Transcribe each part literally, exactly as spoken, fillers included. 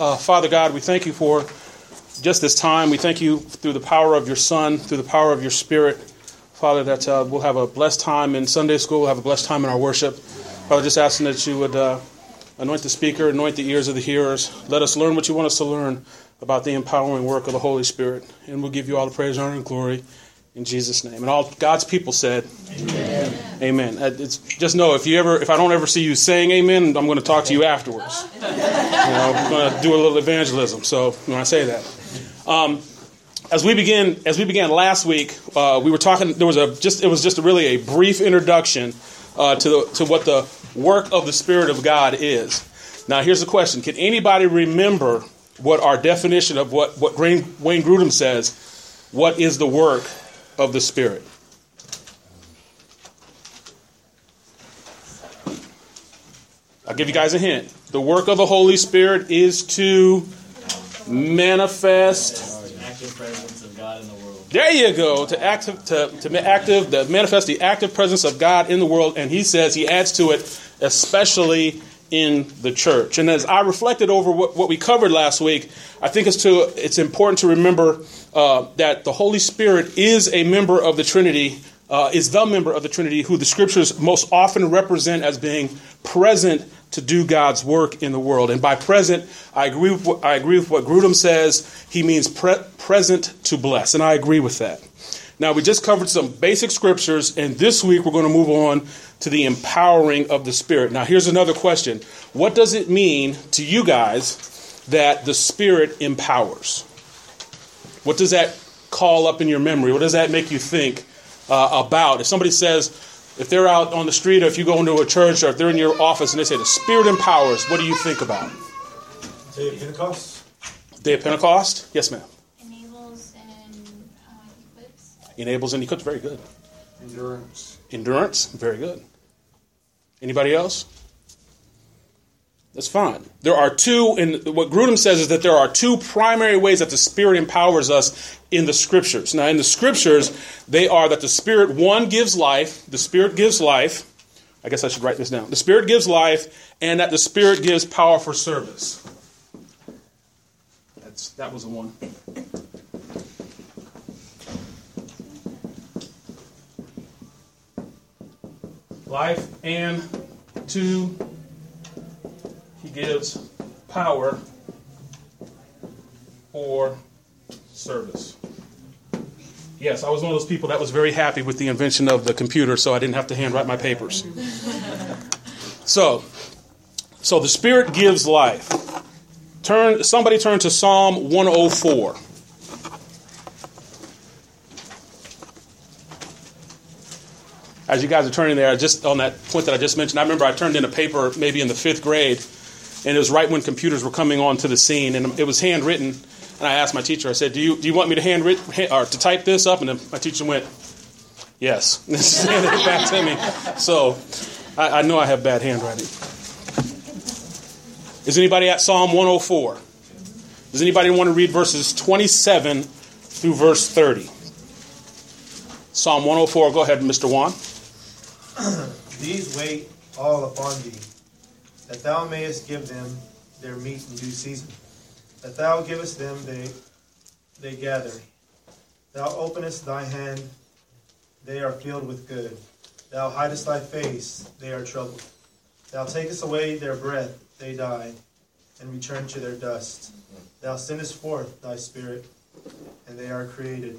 Uh, Father God, we thank you for just this time. We thank you through the power of your Son, through the power of your Spirit, Father, that uh, we'll have a blessed time in Sunday school. We'll have a blessed time in our worship. Father, just asking that you would uh, anoint the speaker, anoint the ears of the hearers. Let us learn what you want us to learn about the empowering work of the Holy Spirit. And we'll give you all the praise, honor, and glory in Jesus' name. And all God's people said, amen. Amen. amen. It's, just know, if you ever, if I don't ever see you saying amen, I'm going to talk to you afterwards. You know, I'm going to do a little evangelism. So when I say that, um, as we begin, as we began last week, uh, we were talking. There was a just. It was just a really a brief introduction uh, to the, to what the work of the Spirit of God is. Now, here's the question: can anybody remember what our definition of what what Wayne Grudem says? What is the work of the Spirit? I'll give you guys a hint. The work of the Holy Spirit is to manifest the active presence of God in the world. There you go. To active, to to active, to manifest the active presence of God in the world, and he says he adds to it, especially in the church. And as I reflected over what, what we covered last week, I think it's to it's important to remember uh, that the Holy Spirit is a member of the Trinity, uh, is the member of the Trinity who the Scriptures most often represent as being present to do God's work in the world. And by present, I agree with what, I agree with what Grudem says. He means pre- present to bless, and I agree with that. Now, we just covered some basic scriptures, and this week we're going to move on to the empowering of the Spirit. Now, here's another question. What does it mean to you guys that the Spirit empowers? What does that call up in your memory? What does that make you think uh, about? If somebody says, if they're out on the street, or if you go into a church, or if they're in your office, and they say, the Spirit empowers, what do you think about? Day of Pentecost. Day of Pentecost? Yes, ma'am. Enables and equips. Very good. Endurance. Endurance. Very good. Anybody else? That's fine. There are two, and what Grudem says is that there are two primary ways that the Spirit empowers us in the Scriptures. Now, in the Scriptures, they are that the Spirit, one, gives life. The Spirit gives life. I guess I should write this down. The Spirit gives life, and that the Spirit gives power for service. That's that was the one. Life, and two, he gives power for service. Yes, I was one of those people that was very happy with the invention of the computer, so I didn't have to handwrite my papers. So, so the Spirit gives life. Turn, somebody turn to Psalm one oh four. As you guys are turning there, just on that point that I just mentioned, I remember I turned in a paper maybe in the fifth grade, and it was right when computers were coming onto the scene, and it was handwritten. And I asked my teacher, I said, "Do you do you want me to handwrite or to type this up?" And then my teacher went, "Yes," and handed it back to me. So I, I know I have bad handwriting. Is anybody at Psalm one oh four? Does anybody want to read verses twenty-seven through verse thirty? Psalm one oh four. Go ahead, Mister Juan. These wait all upon thee, that thou mayest give them their meat in due season. That thou givest them, they they gather. Thou openest thy hand, they are filled with good. Thou hidest thy face, they are troubled. Thou takest away their breath, they die, and return to their dust. Thou sendest forth thy spirit, and they are created.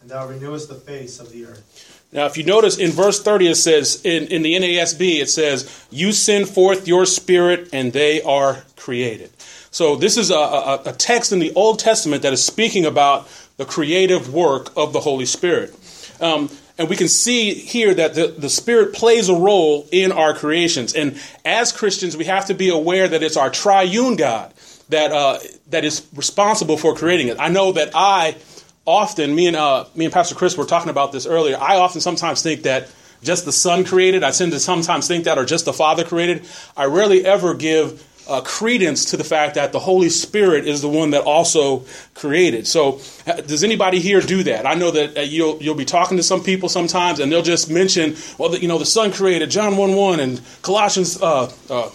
And thou renewest the face of the earth. Now, if you notice in verse thirty, it says, in, in the N A S B, it says, you send forth your spirit and they are created. So this is a, a, a text in the Old Testament that is speaking about the creative work of the Holy Spirit. Um, and we can see here that the, the Spirit plays a role in our creations. And as Christians, we have to be aware that it's our triune God that uh, that is responsible for creating it. I know that I... Often, me and uh, me and Pastor Chris were talking about this earlier. I often sometimes think that just the Son created. I tend to sometimes think that, or just the Father created. I rarely ever give uh, credence to the fact that the Holy Spirit is the one that also created. So, does anybody here do that? I know that uh, you'll you'll be talking to some people sometimes, and they'll just mention, well, the, you know, the Son created, John one one, and Colossians. Uh, uh,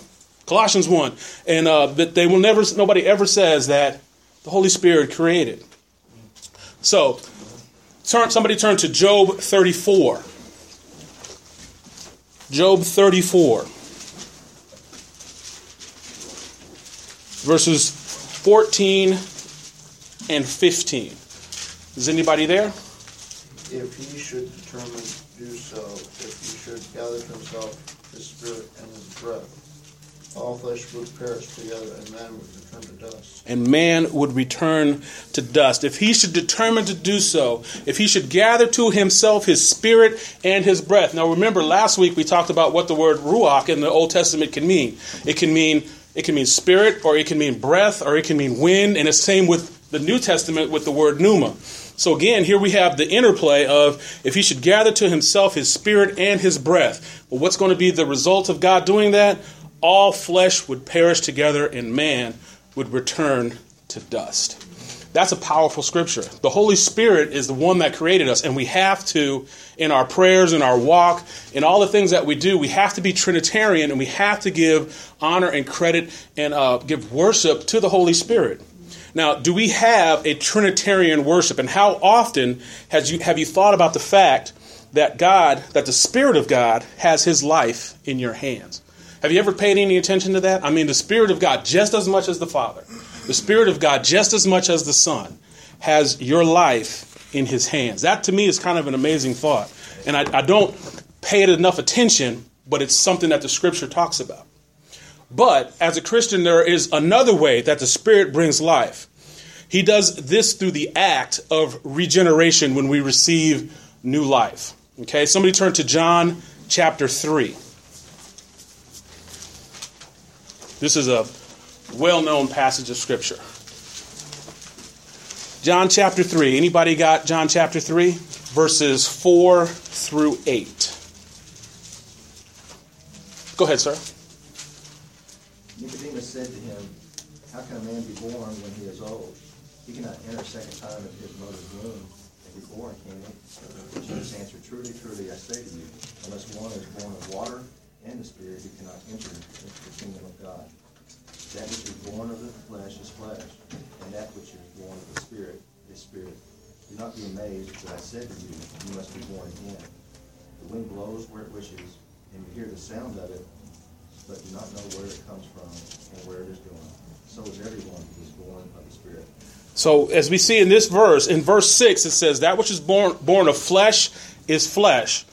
Colossians one. And uh, that they will never, nobody ever says that the Holy Spirit created. So, turn, somebody turn to Job thirty-four. Job thirty-four. Verses fourteen and fifteen. Is anybody there? If he should determine to do so, if he should gather to himself his spirit and his breath, all flesh would perish together, and man would return to dust. And man would return to dust. If he should determine to do so, if he should gather to himself his spirit and his breath. Now remember, last week we talked about what the word ruach in the Old Testament can mean. It can mean it can mean spirit, or it can mean breath, or it can mean wind, and it's the same with the New Testament with the word pneuma. So again, here we have the interplay of if he should gather to himself his spirit and his breath. But what's going to be the result of God doing that? All flesh would perish together and man would return to dust. That's a powerful scripture. The Holy Spirit is the one that created us, and we have to, in our prayers, in our walk, in all the things that we do, we have to be Trinitarian, and we have to give honor and credit and uh, give worship to the Holy Spirit. Now, do we have a Trinitarian worship? And how often has you have you thought about the fact that God, that the Spirit of God has his life in your hands? Have you ever paid any attention to that? I mean, the Spirit of God, just as much as the Father, the Spirit of God, just as much as the Son, has your life in his hands. That, to me, is kind of an amazing thought. And I, I don't pay it enough attention, but it's something that the Scripture talks about. But as a Christian, there is another way that the Spirit brings life. He does this through the act of regeneration when we receive new life. Okay, somebody turn to John chapter three. This is a well-known passage of Scripture. John chapter three. Anybody got John chapter three? Verses four through eight. Go ahead, sir. Nicodemus said to him, "How can a man be born when he is old? He cannot enter a second time into his mother's womb and be born, can he?" Jesus answered, "Truly, truly, I say to you, unless one is born of water and the Spirit, he cannot enter into the kingdom of God. That which is born of the flesh is flesh, and that which is born of the Spirit is spirit. Do not be amazed that I said to you, you must be born again. The wind blows where it wishes, and you hear the sound of it, but do not know where it comes from and where it is going. So is everyone who is born of the Spirit." So as we see in this verse, in verse six, it says, that which is born born of flesh is flesh,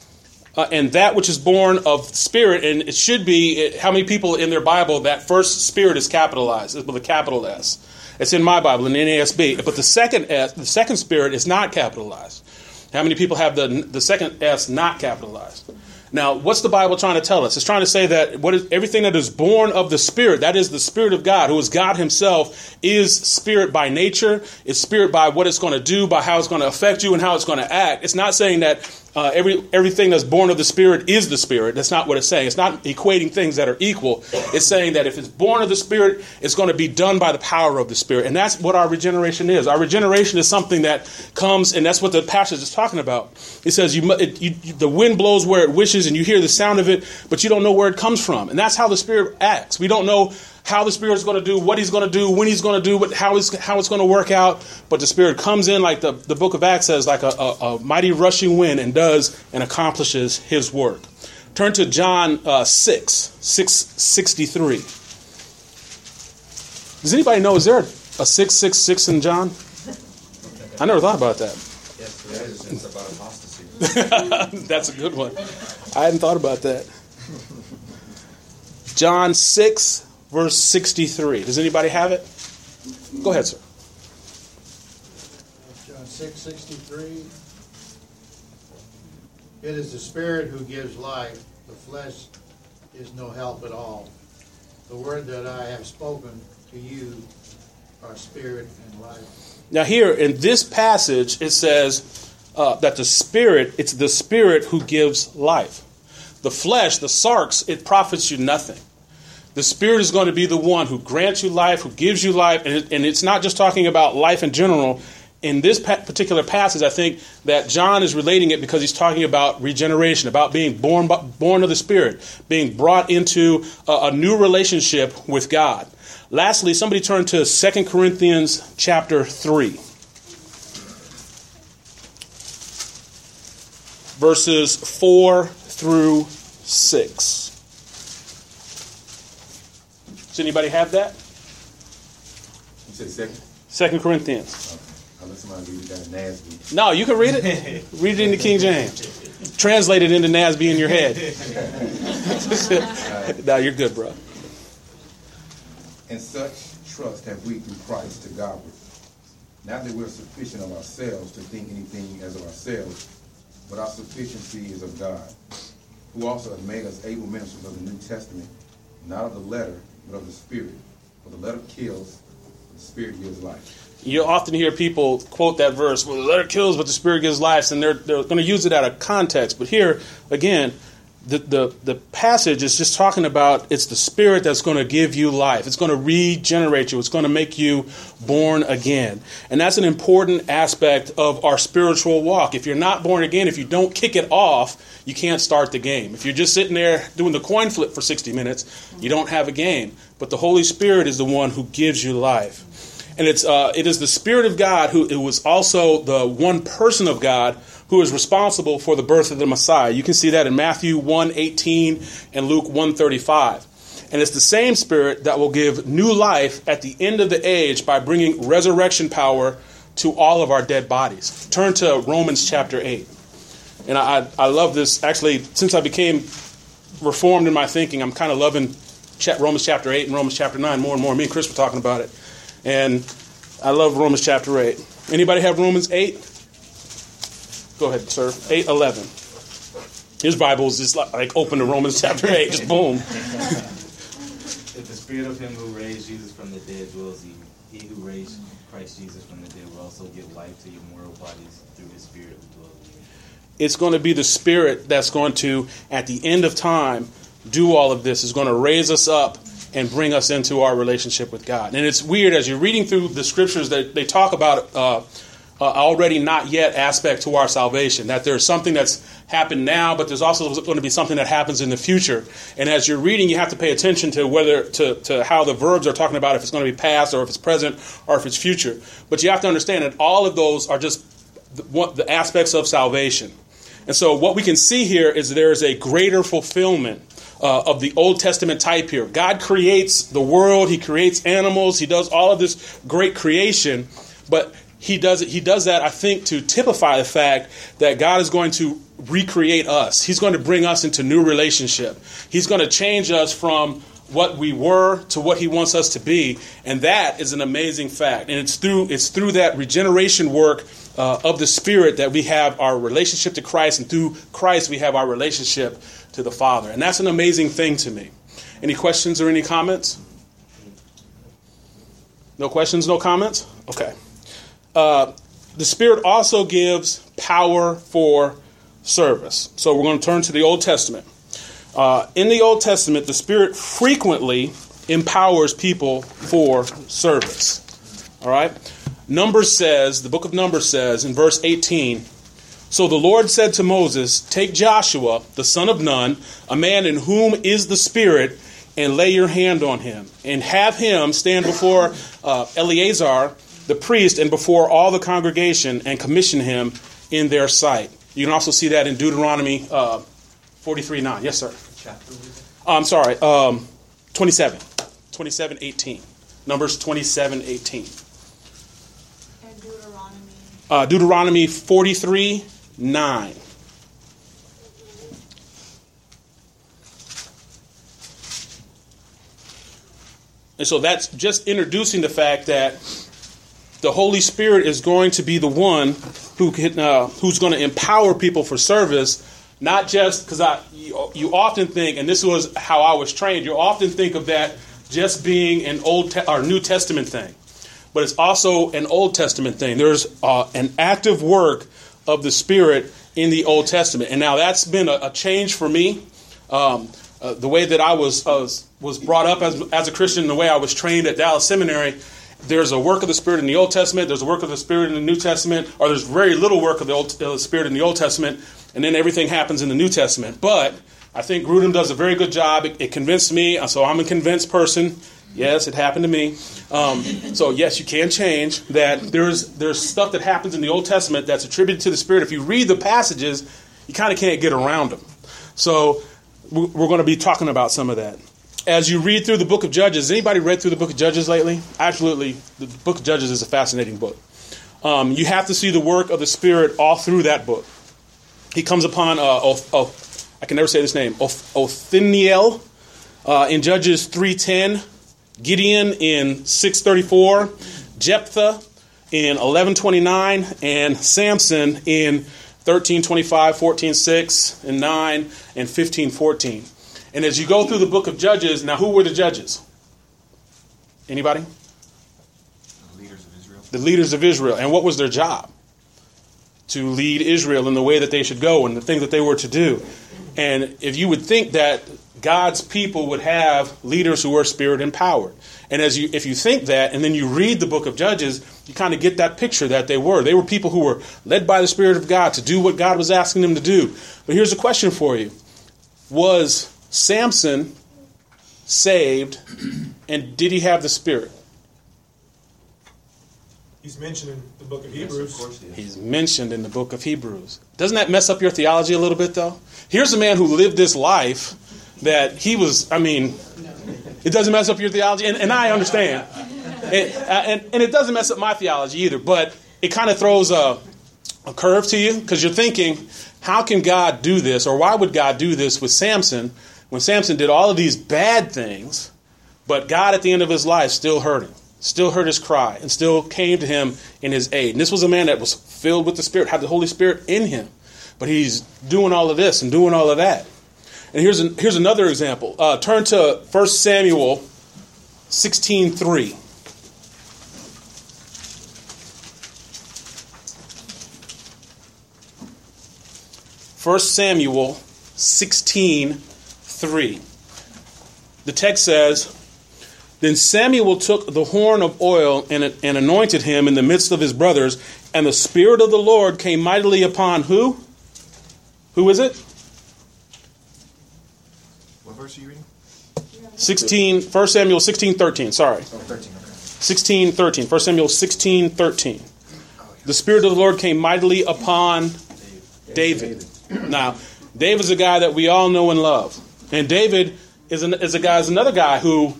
uh, and that which is born of spirit, and it should be, it, how many people in their Bible, that first spirit is capitalized, it's with a capital S. It's in my Bible, in the N A S B. But the second S, the second spirit is not capitalized. How many people have the the second S not capitalized? Now, what's the Bible trying to tell us? It's trying to say that what is, everything that is born of the Spirit, that is the Spirit of God, who is God himself, is Spirit by nature, is Spirit by what it's going to do, by how it's going to affect you and how it's going to act. It's not saying that uh, every everything that's born of the Spirit is the Spirit. That's not what it's saying. It's not equating things that are equal. It's saying that if it's born of the Spirit, it's going to be done by the power of the Spirit. And that's what our regeneration is. Our regeneration is something that comes, and that's what the passage is talking about. It says you, it, you, the wind blows where it wishes, and you hear the sound of it, but you don't know where it comes from. And that's how the Spirit acts. We don't know how the Spirit is going to do, what he's going to do, when he's going to do, what, how, it's, how it's going to work out. But the Spirit comes in, like the, the book of Acts says, like a, a, a mighty rushing wind, and does and accomplishes his work. Turn to John uh, six, six sixty-three. Does anybody know, is there a six six six in John? I never thought about that. Yes, there is. It's about apostasy. That's a good one. I hadn't thought about that. John six, verse sixty-three. Does anybody have it? Go ahead, sir. John six, sixty-three. It is the Spirit who gives life. The flesh is no help at all. The word that I have spoken to you are Spirit and life. Now here, in this passage, it says uh, that the Spirit, it's the Spirit who gives life. The flesh, the sarx, it profits you nothing. The Spirit is going to be the one who grants you life, who gives you life, and, it, and it's not just talking about life in general. in this particular passage, I think that John is relating it because he's talking about regeneration, about being born born of the Spirit, being brought into a, a new relationship with God. Lastly, somebody turn to Second Corinthians chapter three, verses four through six. Does anybody have that? You said second? Second Corinthians. No, you can read it. Read it in the King James. Translate it into N A S B in your head. No, you're good, bro. And such trust have we through Christ to God with. Not that we're sufficient of ourselves to think anything as of ourselves, but our sufficiency is of God, who also has made us able ministers of the New Testament, not of the letter, but of the Spirit. For the letter kills, but the Spirit gives life. You often hear people quote that verse, well, the letter kills, but the Spirit gives life, and they're, they're going to use it out of context. But here, again, the, the, the passage is just talking about it's the Spirit that's going to give you life. It's going to regenerate you. It's going to make you born again. And that's an important aspect of our spiritual walk. If you're not born again, if you don't kick it off, you can't start the game. If you're just sitting there doing the coin flip for sixty minutes, you don't have a game. But the Holy Spirit is the one who gives you life. And it's uh, it is the Spirit of God who it was also the one person of God who is responsible for the birth of the Messiah. You can see that in Matthew one eighteen and Luke one thirty-five. And it's the same Spirit that will give new life at the end of the age by bringing resurrection power to all of our dead bodies. Turn to Romans chapter eight. And I, I love this. Actually, since I became reformed in my thinking, I'm kind of loving Romans chapter eight and Romans chapter nine more and more. Me and Chris were talking about it. And I love Romans chapter eight. Anybody have Romans eight? Go ahead, sir. eight eleven. His Bible is just like open to Romans chapter eight. Just boom. If the Spirit of him who raised Jesus from the dead dwells in you, he who raised Christ Jesus from the dead will also give life to your mortal bodies through his Spirit who dwells in you. It's going to be the Spirit that's going to, at the end of time, do all of this. It's going to raise us up and bring us into our relationship with God. And it's weird, as you're reading through the scriptures, that they talk about uh, uh, already not yet aspect to our salvation, that there's something that's happened now, but there's also going to be something that happens in the future. And as you're reading, you have to pay attention to whether to, to how the verbs are talking about, if it's going to be past or if it's present or if it's future. But you have to understand that all of those are just the, what, the aspects of salvation. And so what we can see here is there is a greater fulfillment Uh, of the Old Testament type here. God creates the world. He creates animals. He does all of this great creation. But he does it, he does that, I think, to typify the fact that God is going to recreate us. He's going to bring us into new relationship. He's going to change us from what we were to what he wants us to be. And that is an amazing fact. And it's through it's through that regeneration work uh, of the Spirit that we have our relationship to Christ. And through Christ, we have our relationship to the Father. And that's an amazing thing to me. Any questions or any comments? No questions, no comments? Okay. Uh, the Spirit also gives power for service. So we're going to turn to the Old Testament. Uh, in the Old Testament, the Spirit frequently empowers people for service. All right? Numbers says, the book of Numbers says in verse eighteen, so the Lord said to Moses, take Joshua, the son of Nun, a man in whom is the Spirit, and lay your hand on him, and have him stand before uh, Eleazar, the priest, and before all the congregation, and commission him in their sight. You can also see that in Deuteronomy uh, forty-three nine. Yes, sir. Oh, I'm sorry, um, twenty-seven. twenty-seven eighteen. Numbers twenty-seven eighteen. And Deuteronomy? Uh, Deuteronomy forty-three. Nine. And so that's just introducing the fact that the Holy Spirit is going to be the one who can, uh, who's going to empower people for service, not just because I you, you often think, and this was how I was trained, you often think of that just being an Old Te- or New Testament thing, but it's also an Old Testament thing. There's uh, an active work of the Spirit in the Old Testament. And now that's been a, a change for me. Um, uh, the way that I was, uh, was brought up as, as a Christian, the way I was trained at Dallas Seminary, there's a work of the Spirit in the Old Testament, there's a work of the Spirit in the New Testament, or there's very little work of the Old, uh, Spirit in the Old Testament, and then everything happens in the New Testament. But I think Grudem does a very good job. It, it convinced me, so I'm a convinced person. Yes, it happened to me. Um, so yes, you can change that. There's there's stuff that happens in the Old Testament that's attributed to the Spirit. If you read the passages, you kind of can't get around them. So we're going to be talking about some of that. As you read through the book of Judges, anybody read through the book of Judges lately? Absolutely. The book of Judges is a fascinating book. Um, you have to see the work of the Spirit all through that book. He comes upon, uh, oh, oh, I can never say this name, Oth- Othiniel uh, in Judges three ten, Gideon in six thirty-four, Jephthah in eleven twenty-nine, and Samson in thirteen twenty-five, fourteen six, and nine, and fifteen fourteen. And as you go through the book of Judges, now who were the judges? Anybody? The leaders of Israel. The leaders of Israel. And what was their job? To lead Israel in the way that they should go and the things that they were to do. And if you would think that God's people would have leaders who were spirit empowered. And as you, if you think that, and then you read the book of Judges, you kind of get that picture that they were. They were people who were led by the Spirit of God to do what God was asking them to do. But here's a question for you. Was Samson saved, and did he have the Spirit? He's mentioned in the book of Hebrews. Yes, of course he is. He's mentioned in the book of Hebrews. Doesn't that mess up your theology a little bit, though? Here's a man who lived this life that he was, I mean, it doesn't mess up your theology, and, and I understand. It, and, and it doesn't mess up my theology either, but it kind of throws a, a curve to you, because you're thinking, how can God do this, or why would God do this with Samson? When Samson did all of these bad things, but God at the end of his life still heard him, still heard his cry, and still came to him in his aid. And this was a man that was filled with the Spirit, had the Holy Spirit in him. But he's doing all of this and doing all of that. And here's an, here's another example. Uh, turn to First Samuel sixteen three. First Samuel sixteen three. Three. The text says, "Then Samuel took the horn of oil and, and anointed him in the midst of his brothers, and the Spirit of the Lord came mightily upon who? Who is it? What verse are you reading? Sixteen. First Samuel sixteen thirteen. Sorry. Oh, thirteen. Okay. Sixteen thirteen. First Samuel sixteen thirteen. Oh, yeah. The Spirit of the Lord came mightily upon David. David. David. Now, David's a guy that we all know and love. And David is, an, is a guy, is another guy who,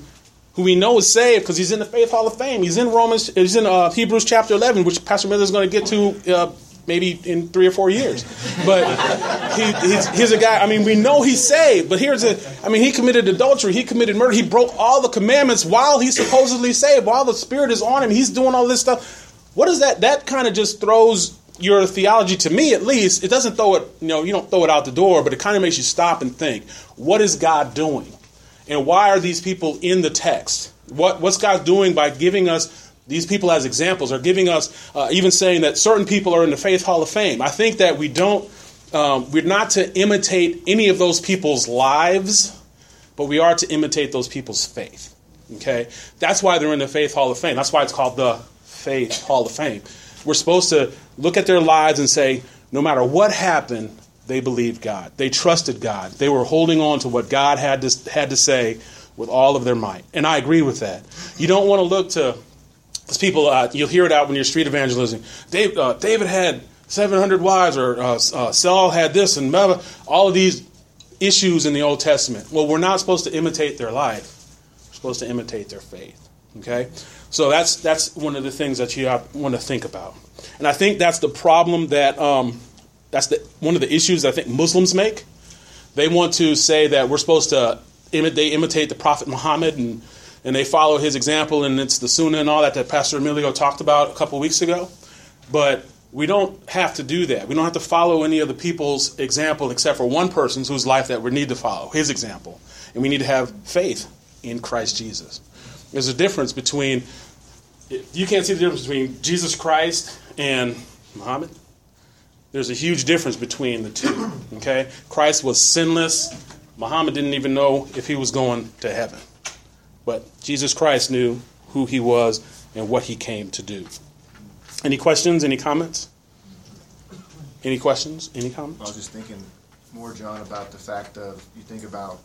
who we know is saved because he's in the Faith Hall of Fame. He's in Romans, he's in uh, Hebrews chapter eleven, which Pastor Miller is going to get to uh, maybe in three or four years. But he, he's, he's a guy. I mean, we know he's saved. But here's a, I mean, he committed adultery, he committed murder, he broke all the commandments while he's supposedly saved, while the Spirit is on him, he's doing all this stuff. What is that? That kind of just throws your theology, to me at least, it doesn't throw it, you know, you don't throw it out the door, but it kind of makes you stop and think, what is God doing? And why are these people in the text? What What's God doing by giving us these people as examples, or giving us, uh, even saying that certain people are in the Faith Hall of Fame? I think that we don't, um, we're not to imitate any of those people's lives, but we are to imitate those people's faith. Okay? That's why they're in the Faith Hall of Fame. That's why it's called the Faith Hall of Fame. We're supposed to look at their lives and say, no matter what happened, they believed God. They trusted God. They were holding on to what God had to, had to say with all of their might. And I agree with that. You don't want to look to these people. Uh, you'll hear it out when you're street evangelizing. Dave, uh, David had seven hundred wives, or uh, uh, Saul had this, and blah, blah, all of these issues in the Old Testament. Well, we're not supposed to imitate their life. We're supposed to imitate their faith. Okay? So that's that's one of the things that you have, want to think about. And I think that's the problem that, um, that's the one of the issues I think Muslims make. They want to say that we're supposed to, imi- they imitate the Prophet Muhammad, and, and they follow his example, and it's the Sunnah and all that that Pastor Emilio talked about a couple weeks ago. But we don't have to do that. We don't have to follow any of the people's example except for one person's, whose life that we need to follow, his example. And we need to have faith in Christ Jesus. There's a difference between, you can't see the difference between Jesus Christ and Muhammad. There's a huge difference between the two, okay? Christ was sinless. Muhammad didn't even know if he was going to heaven. But Jesus Christ knew who he was and what he came to do. Any questions? Any comments? Any questions? Any comments? I was just thinking more, John, about the fact of, you think about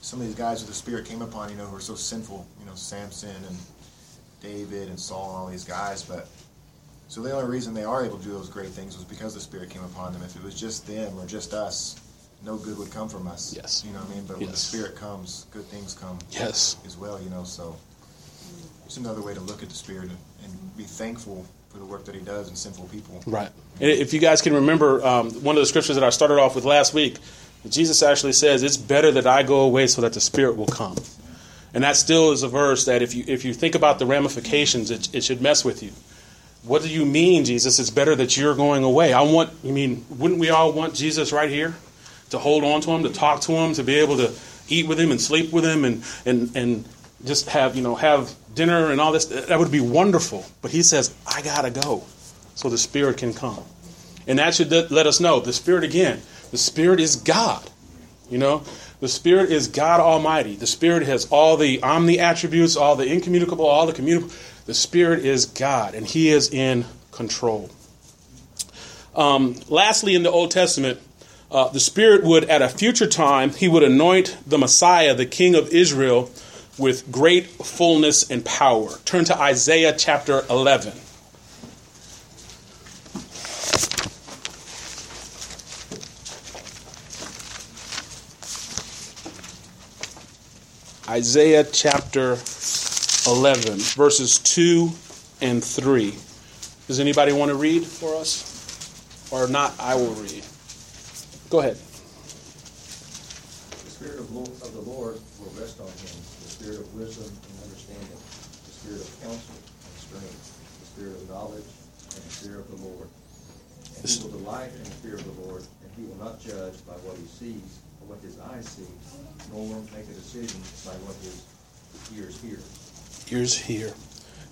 some of these guys who the Spirit came upon, you know, who are so sinful, you know, Samson and David and Saul and all these guys, but so the only reason they are able to do those great things was because the Spirit came upon them. If it was just them or just us, no good would come from us. Yes. You know what I mean? But yes. When the Spirit comes, good things come yes. as well, you know, so it's another way to look at the Spirit and be thankful for the work that he does in sinful people. Right. And if you guys can remember, um, one of the scriptures that I started off with last week, Jesus actually says, it's better that I go away so that the Spirit will come. And that still is a verse that if you if you think about the ramifications, it, it should mess with you. What do you mean, Jesus? It's better that you're going away. I want, I mean, wouldn't we all want Jesus right here to hold on to him, to talk to him, to be able to eat with him and sleep with him and and, and just have, you know, have dinner and all this? That would be wonderful. But he says, I got to go so the Spirit can come. And that should let us know the Spirit again. The Spirit is God, you know. The Spirit is God Almighty. The Spirit has all the omni attributes, all the incommunicable, all the communicable. The Spirit is God, and he is in control. Um, lastly, in the Old Testament, uh, the Spirit would, at a future time, he would anoint the Messiah, the King of Israel, with great fullness and power. Turn to Isaiah chapter eleven. Isaiah chapter eleven, verses two and three. Does anybody want to read for us? Or not, I will read. Go ahead. The Spirit of the Lord will rest on him, the Spirit of wisdom and understanding, the Spirit of counsel and strength, the Spirit of knowledge and the fear of the Lord. And he will delight in the fear of the Lord, and he will not judge by what he sees or what his eyes see, nor make a decision by what his ears hear. Here's here.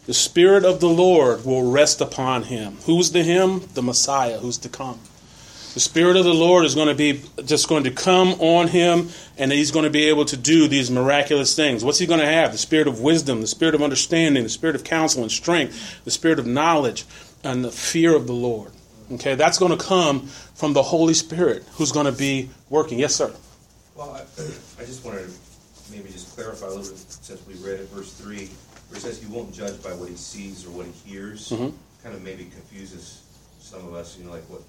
The Spirit of the Lord will rest upon him. Who's the him? The Messiah, who's to come. The Spirit of the Lord is going to be just going to come on him, and he's going to be able to do these miraculous things. What's he going to have? The Spirit of wisdom, the Spirit of understanding, the Spirit of counsel and strength, the Spirit of knowledge, and the fear of the Lord. Okay, that's going to come from the Holy Spirit, who's going to be working. Yes, sir? Well, I, I just wanted to maybe just clarify a little bit since we read it, verse three, where it says he won't judge by what he sees or what he hears. Mm-hmm. Kind of maybe confuses some of us, you know, like what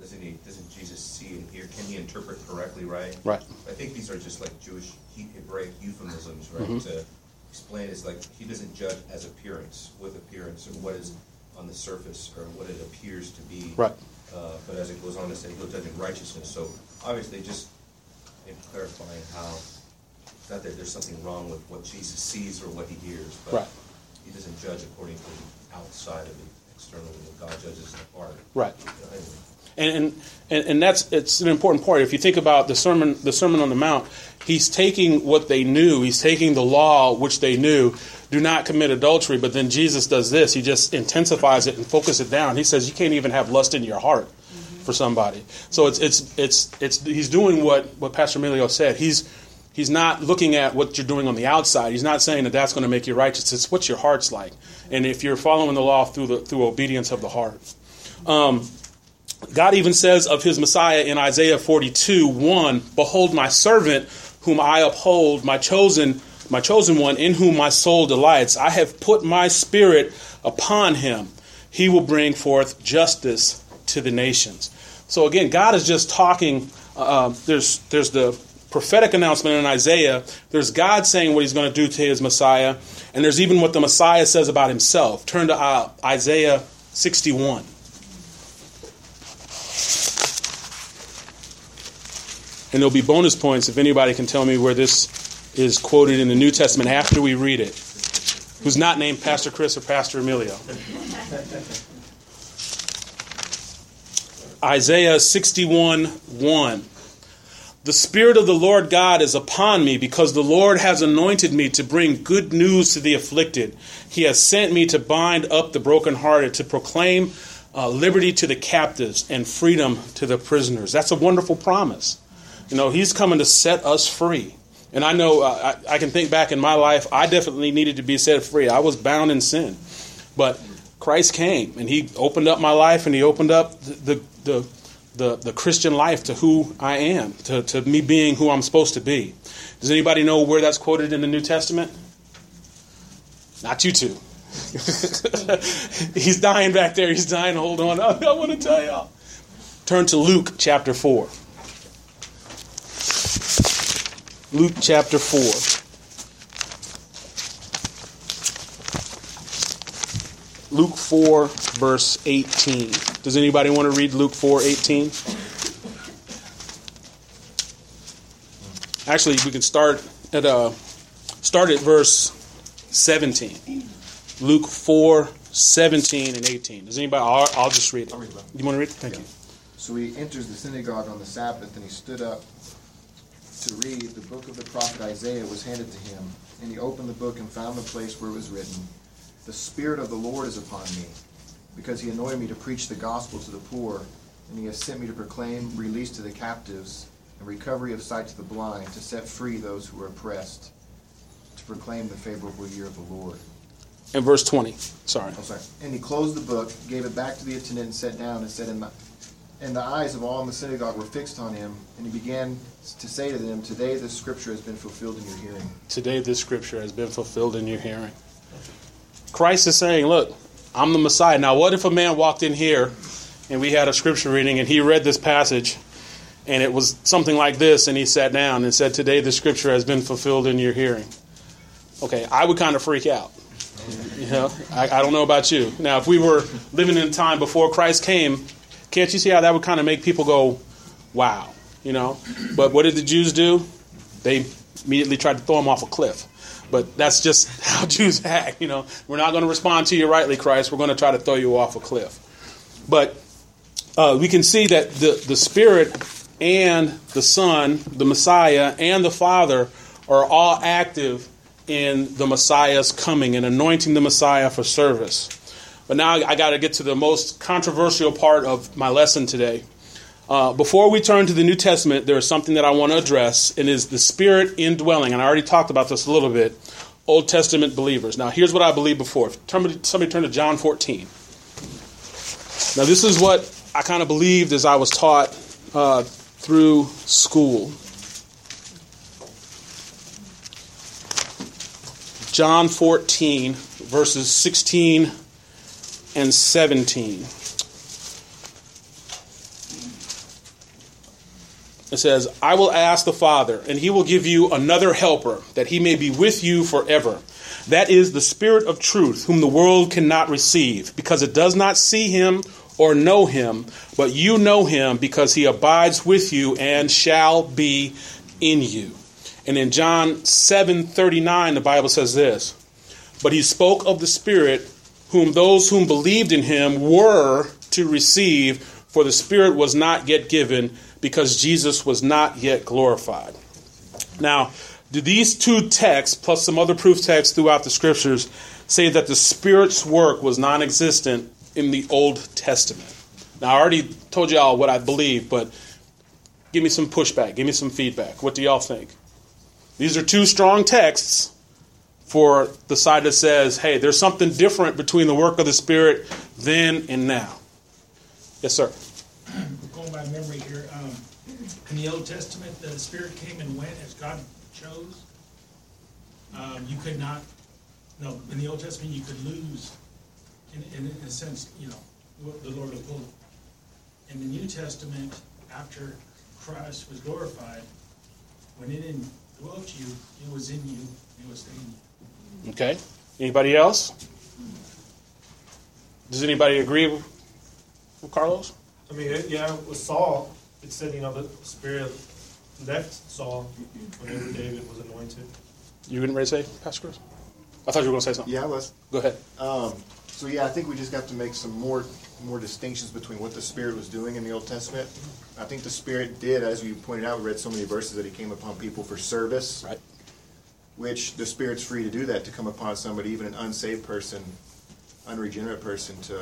doesn't he doesn't Jesus see and hear? Can he interpret correctly, right? Right. I think these are just like Jewish Hebraic euphemisms, right? Mm-hmm. To explain is like he doesn't judge as appearance, with appearance, or what is on the surface or what it appears to be. Right. Uh, but as it goes on to say he'll judge in righteousness. So obviously just in clarifying how not that there's something wrong with what Jesus sees or what he hears, but right. He doesn't judge according to the outside of the external. God judges the heart. Right. You know, anyway. And and and that's it's an important part. If you think about the sermon, the Sermon on the Mount, he's taking what they knew. He's taking the law which they knew. Do not commit adultery. But then Jesus does this. He just intensifies it and focuses it down. He says you can't even have lust in your heart mm-hmm. for somebody. So it's it's it's it's he's doing what, what Pastor Emilio said. He's He's not looking at what you're doing on the outside. He's not saying that that's going to make you righteous. It's what your heart's like. And if you're following the law through the through obedience of the heart. Um, God even says of his Messiah in Isaiah forty-two, one, behold my servant whom I uphold, my chosen, my chosen one in whom my soul delights. I have put my spirit upon him. He will bring forth justice to the nations. So again, God is just talking. Uh, there's there's the prophetic announcement in Isaiah, there's God saying what he's going to do to his Messiah, and there's even what the Messiah says about himself. Turn to Isaiah sixty-one. And there'll be bonus points if anybody can tell me where this is quoted in the New Testament after we read it. Who's not named Pastor Chris or Pastor Emilio. Isaiah sixty-one, one. The Spirit of the Lord God is upon me because the Lord has anointed me to bring good news to the afflicted. He has sent me to bind up the brokenhearted, to proclaim uh, liberty to the captives and freedom to the prisoners. That's a wonderful promise. You know, he's coming to set us free. And I know uh, I, I can think back in my life, I definitely needed to be set free. I was bound in sin. But Christ came and he opened up my life and he opened up the the the, the Christian life to who I am, to, to me being who I'm supposed to be. Does anybody know where that's quoted in the New Testament? Not you two. He's dying back there. He's dying. Hold on. I, I want to tell y'all. Turn to Luke chapter four. Luke chapter four. Luke four, verse eighteen. Does anybody want to read Luke four, eighteen? Actually, we can start at uh, start at verse seventeen. Luke four, seventeen and eighteen. Does anybody? I'll, I'll just read it. I'll read it. You want to read it? Thank yeah. you. So he enters the synagogue on the Sabbath, and he stood up to read. The book of the prophet Isaiah was handed to him, and he opened the book and found the place where it was written, "The Spirit of the Lord is upon me, because he anointed me to preach the gospel to the poor, and he has sent me to proclaim release to the captives, and recovery of sight to the blind, to set free those who are oppressed, to proclaim the favorable year of the Lord." And verse twenty. Sorry. Oh, sorry. And he closed the book, gave it back to the attendant, and sat down, and said, in my, and the eyes of all in the synagogue were fixed on him, and he began to say to them, "Today this scripture has been fulfilled in your hearing." Today this scripture has been fulfilled in your hearing. Christ is saying, look, I'm the Messiah. Now, what if a man walked in here and we had a scripture reading and he read this passage and it was something like this, and he sat down and said, "Today the scripture has been fulfilled in your hearing"? Okay, I would kind of freak out. You know, I, I don't know about you. Now, if we were living in a time before Christ came, can't you see how that would kind of make people go, wow, you know? But what did the Jews do? They immediately tried to throw him off a cliff. But that's just how Jews act, you know. We're not going to respond to you rightly, Christ. We're going to try to throw you off a cliff. But uh, we can see that the, the Spirit and the Son, the Messiah, and the Father are all active in the Messiah's coming and anointing the Messiah for service. But now I got to get to the most controversial part of my lesson today. Uh, before we turn to the New Testament, there is something that I want to address, and is the Spirit indwelling. And I already talked about this a little bit. Old Testament believers. Now, here's what I believed before. Somebody, somebody turn to John fourteen. Now, this is what I kind of believed as I was taught uh, through school. John fourteen, verses sixteen and seventeen. It says, "I will ask the Father, and he will give you another helper, that he may be with you forever. That is the Spirit of truth, whom the world cannot receive, because it does not see him or know him. But you know him, because he abides with you and shall be in you." And in John seven thirty-nine, the Bible says this, "But he spoke of the Spirit, whom those whom believed in him were to receive, for the Spirit was not yet given, because Jesus was not yet glorified." Now, do these two texts, plus some other proof texts throughout the Scriptures, say that the Spirit's work was non-existent in the Old Testament? Now, I already told y'all what I believe, but give me some pushback. Give me some feedback. What do y'all think? These are two strong texts for the side that says, hey, there's something different between the work of the Spirit then and now. Yes, sir. Going by memory here, um, in the Old Testament, the Spirit came and went as God chose. Um, you could not, no, in the Old Testament, you could lose, in, in, in a sense, you know, what the Lord will. In the New Testament, after Christ was glorified, when it indwelt you, it was in you, it was in you. Okay. Anybody else? Does anybody agree with Carlos? I mean, it, yeah, with Saul, it said, you know, the Spirit left Saul whenever David was anointed. You wouldn't ready to say, Pastor Chris? I thought you were going to say something. Yeah, I was. Go ahead. Um, so, yeah, I think we just got to make some more more distinctions between what the Spirit was doing in the Old Testament. I think the Spirit did, as you pointed out, we read so many verses that he came upon people for service. Right. Which the Spirit's free to do that, to come upon somebody, even an unsaved person, unregenerate person, to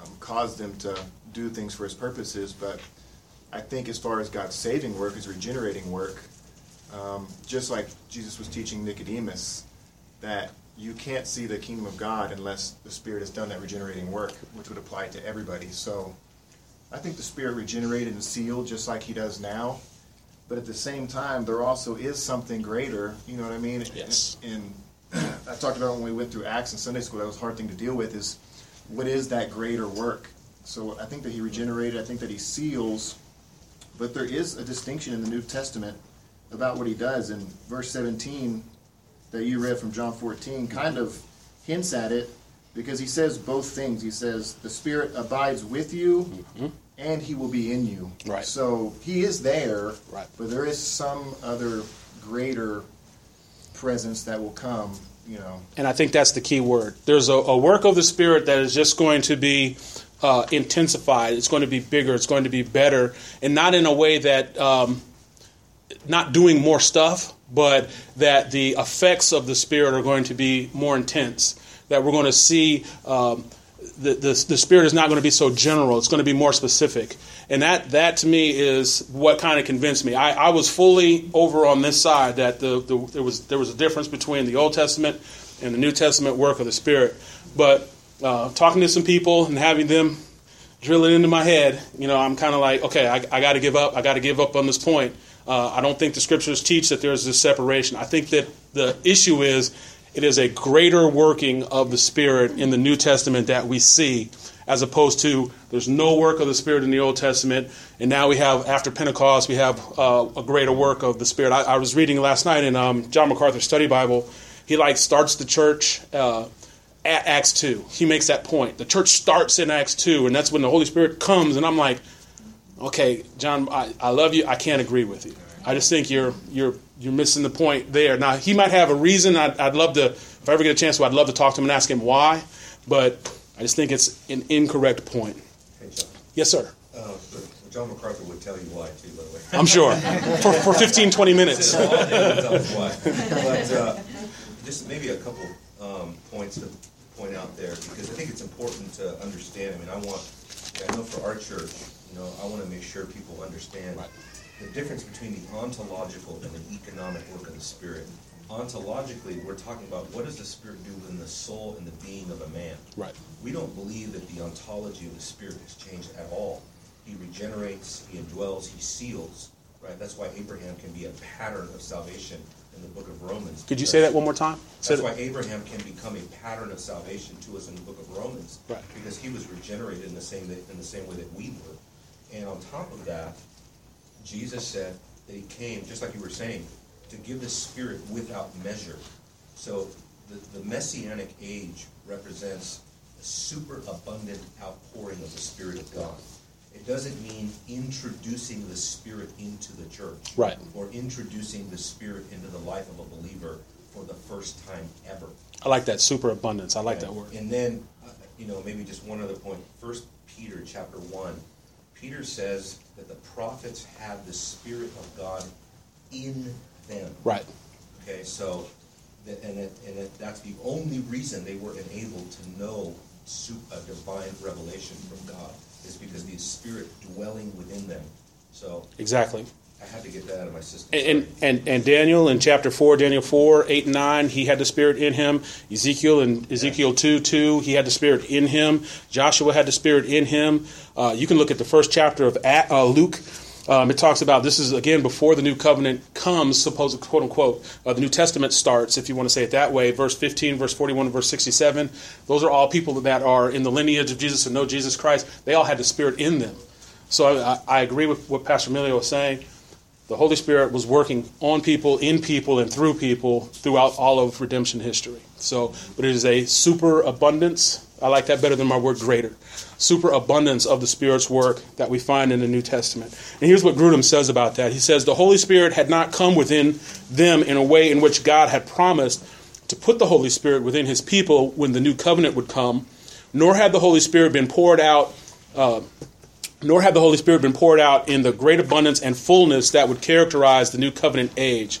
Um, caused them to do things for his purposes. But I think as far as God's saving work, his regenerating work, Um, just like Jesus was teaching Nicodemus that you can't see the kingdom of God unless the Spirit has done that regenerating work, which would apply to everybody. So I think the Spirit regenerated and sealed just like he does now. But at the same time, there also is something greater. You know what I mean? Yes. And I talked about when we went through Acts in Sunday school, that was a hard thing to deal with, is what is that greater work? So I think that he regenerated. I think that he seals. But there is a distinction in the New Testament about what he does. In verse seventeen that you read from John fourteen kind of hints at it, because he says both things. He says the Spirit abides with you, mm-hmm. and he will be in you. Right. So he is there, right. but there is some other greater presence that will come. You know. And I think that's the key word. There's a, a work of the Spirit that is just going to be uh, intensified. It's going to be bigger. It's going to be better. And not in a way that... Um, not doing more stuff, but that the effects of the Spirit are going to be more intense, that we're going to see um, the, the the Spirit is not going to be so general. It's going to be more specific. And that, that to me is what kind of convinced me. I, I was fully over on this side that the, the there was there was a difference between the Old Testament and the New Testament work of the Spirit. But uh, talking to some people and having them drill it into my head, you know, I'm kind of like, okay, I, I got to give up. I got to give up on this point. Uh, I don't think the scriptures teach that there's this separation. I think that the issue is it is a greater working of the Spirit in the New Testament that we see, as opposed to there's no work of the Spirit in the Old Testament. And now we have, after Pentecost, we have uh, a greater work of the Spirit. I, I was reading last night in um, John MacArthur's study Bible. He like starts the church uh, at Acts two. He makes that point. The church starts in Acts two, and that's when the Holy Spirit comes. And I'm like, okay, John, I, I love you. I can't agree with you. I just think you're you're you're missing the point there. Now, he might have a reason. I'd, I'd love to, if I ever get a chance to, I'd love to talk to him and ask him why. But I just think it's an incorrect point. Hey, John. Yes, sir. Uh, John MacArthur would tell you why, too, by the way. I'm sure. For, for fifteen, twenty minutes. All day he tells why. But uh, just maybe a couple um, points to point out there, because I think it's important to understand. I mean, I want, I know for our church, you know, I want to make sure people understand right. the difference between the ontological and the economic work of the Spirit. Ontologically, we're talking about what does the Spirit do within the soul and the being of a man. Right. We don't believe that the ontology of the Spirit has changed at all. He regenerates, he indwells, he seals. Right. That's why Abraham can be a pattern of salvation in the book of Romans. Could you say that one more time? Say that's that. Why Abraham can become a pattern of salvation to us in the book of Romans. Right. Because he was regenerated in the same that, in the same way that we were. And on top of that, Jesus said that he came, just like you were saying, to give the Spirit without measure. So the, the Messianic age represents a superabundant outpouring of the Spirit of God. It doesn't mean introducing the Spirit into the church. Right. Or introducing the Spirit into the life of a believer for the first time ever. I like that, superabundance. I like and, that word. And then, you know, maybe just one other point. First Peter chapter one. Peter says that the prophets have the Spirit of God in them. Right. Okay, so, and, it, and it, that's the only reason they were enabled to know a divine revelation from God, is because the Spirit dwelling within them. So exactly. I had to get that out of my system. And, and and Daniel in chapter four, Daniel four, eight, and nine, he had the Spirit in him. Ezekiel in Ezekiel yeah. two, two, he had the Spirit in him. Joshua had the Spirit in him. Uh, you can look at the first chapter of uh, Luke. Um, it talks about this is, again, before the new covenant comes, supposed, quote unquote, uh, the New Testament starts, if you want to say it that way. Verse fifteen, verse forty-one, verse sixty-seven. Those are all people that are in the lineage of Jesus and know Jesus Christ. They all had the Spirit in them. So I, I agree with what Pastor Emilio was saying. The Holy Spirit was working on people, in people, and through people throughout all of redemption history. So, but it is a super abundance. I like that better than my word greater. Super abundance of the Spirit's work that we find in the New Testament. And here's what Grudem says about that. He says, the Holy Spirit had not come within them in a way in which God had promised to put the Holy Spirit within his people when the new covenant would come, nor had the Holy Spirit been poured out... Uh, Nor had the Holy Spirit been poured out in the great abundance and fullness that would characterize the new covenant age.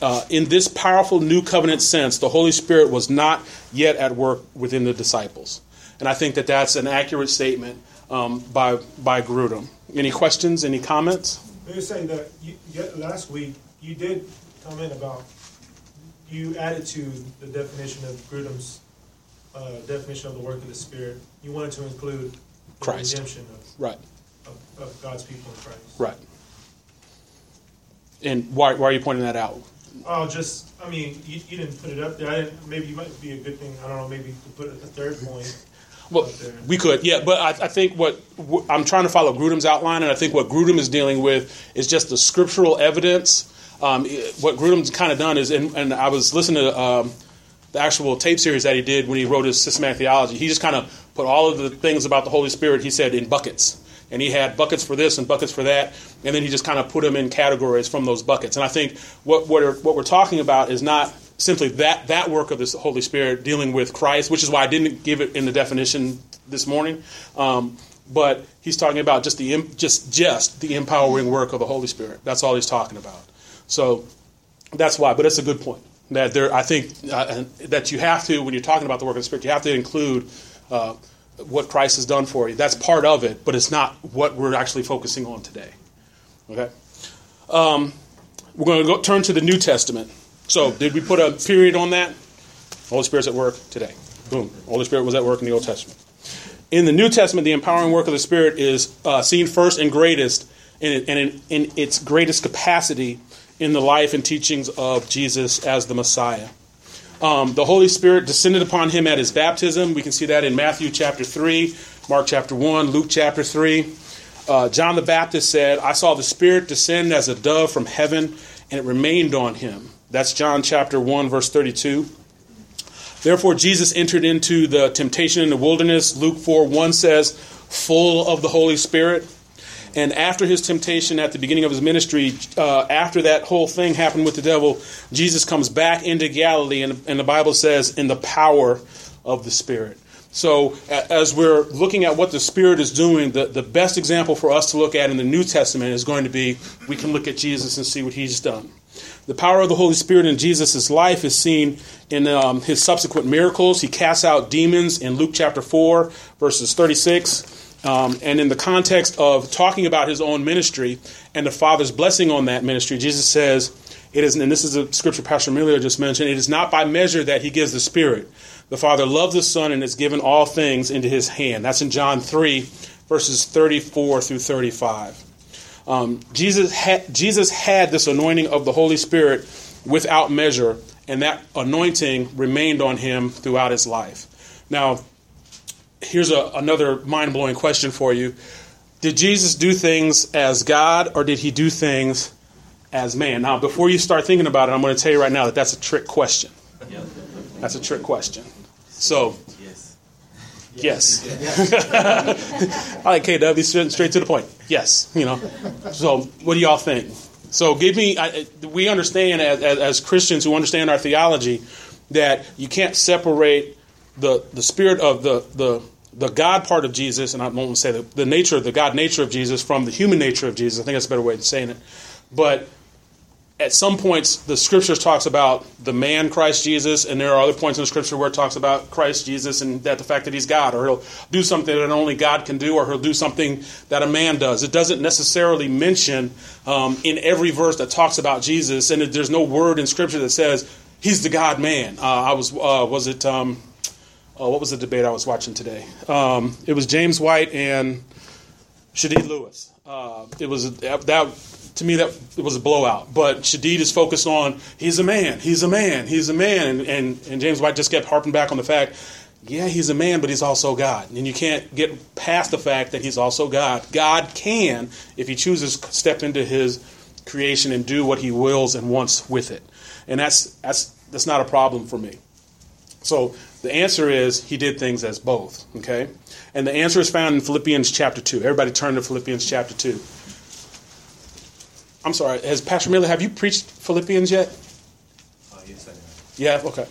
Uh, in this powerful new covenant sense, the Holy Spirit was not yet at work within the disciples. And I think that that's an accurate statement um, by by Grudem. Any questions? Any comments? They were saying that you, last week you did comment about, you added to the definition of Grudem's uh, definition of the work of the Spirit. You wanted to include the Christ. Redemption of, right. of, of God's people in Christ. Right. And why, why are you pointing that out? Oh, just, I mean, you, you didn't put it up there. I didn't, maybe it might be a good thing. I don't know, maybe you could put a third point. Well, we could, yeah, but I, I think what w- I'm trying to follow Grudem's outline, and I think what Grudem is dealing with is just the scriptural evidence. Um, it, what Grudem's kind of done is, and, and I was listening to um, the actual tape series that he did when he wrote his systematic theology. He just kind of put all of the things about the Holy Spirit, he said, in buckets. And he had buckets for this and buckets for that, and then he just kind of put them in categories from those buckets. And I think what what, are, what we're talking about is not simply that that work of the Holy Spirit dealing with Christ, which is why I didn't give it in the definition this morning. Um, but he's talking about just the just just the empowering work of the Holy Spirit. That's all he's talking about. So that's why. But it's a good point that there. I think uh, that you have to, when you're talking about the work of the Spirit, you have to include uh, what Christ has done for you. That's part of it, but it's not what we're actually focusing on today. Okay, um, we're going to go turn to the New Testament. So, did we put a period on that? Holy Spirit's at work today. Boom. Holy Spirit was at work in the Old Testament. In the New Testament, the empowering work of the Spirit is uh, seen first and greatest, and in, in, in its greatest capacity in the life and teachings of Jesus as the Messiah. Um, the Holy Spirit descended upon him at his baptism. We can see that in Matthew chapter three, Mark chapter one, Luke chapter three. Uh, John the Baptist said, "I saw the Spirit descend as a dove from heaven, and it remained on him." That's John chapter one, verse thirty-two. Therefore, Jesus entered into the temptation in the wilderness. Luke four, one says, full of the Holy Spirit. And after his temptation at the beginning of his ministry, uh, after that whole thing happened with the devil, Jesus comes back into Galilee, and, and the Bible says, in the power of the Spirit. So as we're looking at what the Spirit is doing, the, the best example for us to look at in the New Testament is going to be, we can look at Jesus and see what he's done. The power of the Holy Spirit in Jesus' life is seen in um, his subsequent miracles. He casts out demons in Luke chapter four, verses thirty-six. Um, and in the context of talking about his own ministry and the Father's blessing on that ministry, Jesus says, "It is," and this is a scripture Pastor Miller just mentioned, "it is not by measure that he gives the Spirit. The Father loves the Son and has given all things into his hand." That's in John three, verses thirty-four through thirty-five. Um, Jesus, ha- Jesus had this anointing of the Holy Spirit without measure, and that anointing remained on him throughout his life. Now, here's a, another mind-blowing question for you. Did Jesus do things as God, or did he do things as man? Now, before you start thinking about it, I'm going to tell you right now that that's a trick question. Yep. That's a trick question. So, yes. Yes. yes. yes. I like K W straight to the point. Yes, you know. So, what do y'all think? So, give me. I, we understand as, as as Christians who understand our theology that you can't separate the the spirit of the the the God part of Jesus, and I won't say the, the nature of the God nature of Jesus from the human nature of Jesus. I think that's a better way of saying it. But at some points, the Scriptures talks about the man Christ Jesus, and there are other points in the Scripture where it talks about Christ Jesus and that the fact that he's God, or he'll do something that only God can do, or he'll do something that a man does. It doesn't necessarily mention um, in every verse that talks about Jesus, and there's no word in Scripture that says he's the God-man. Uh, I was, uh, was it, um, oh, what was the debate I was watching today? Um, it was James White and Shadeed Lewis. Uh, it was that. that To me, that it was a blowout. But Shadeed is focused on, he's a man, he's a man, he's a man. And, and, and James White just kept harping back on the fact, yeah, he's a man, but he's also God. And you can't get past the fact that he's also God. God can, if he chooses, step into his creation and do what he wills and wants with it. And that's that's that's not a problem for me. So the answer is, he did things as both. Okay? And the answer is found in Philippians chapter two. Everybody turn to Philippians chapter two. I'm sorry, has Pastor Miller, have you preached Philippians yet? Uh, yes, I have. Yeah, okay.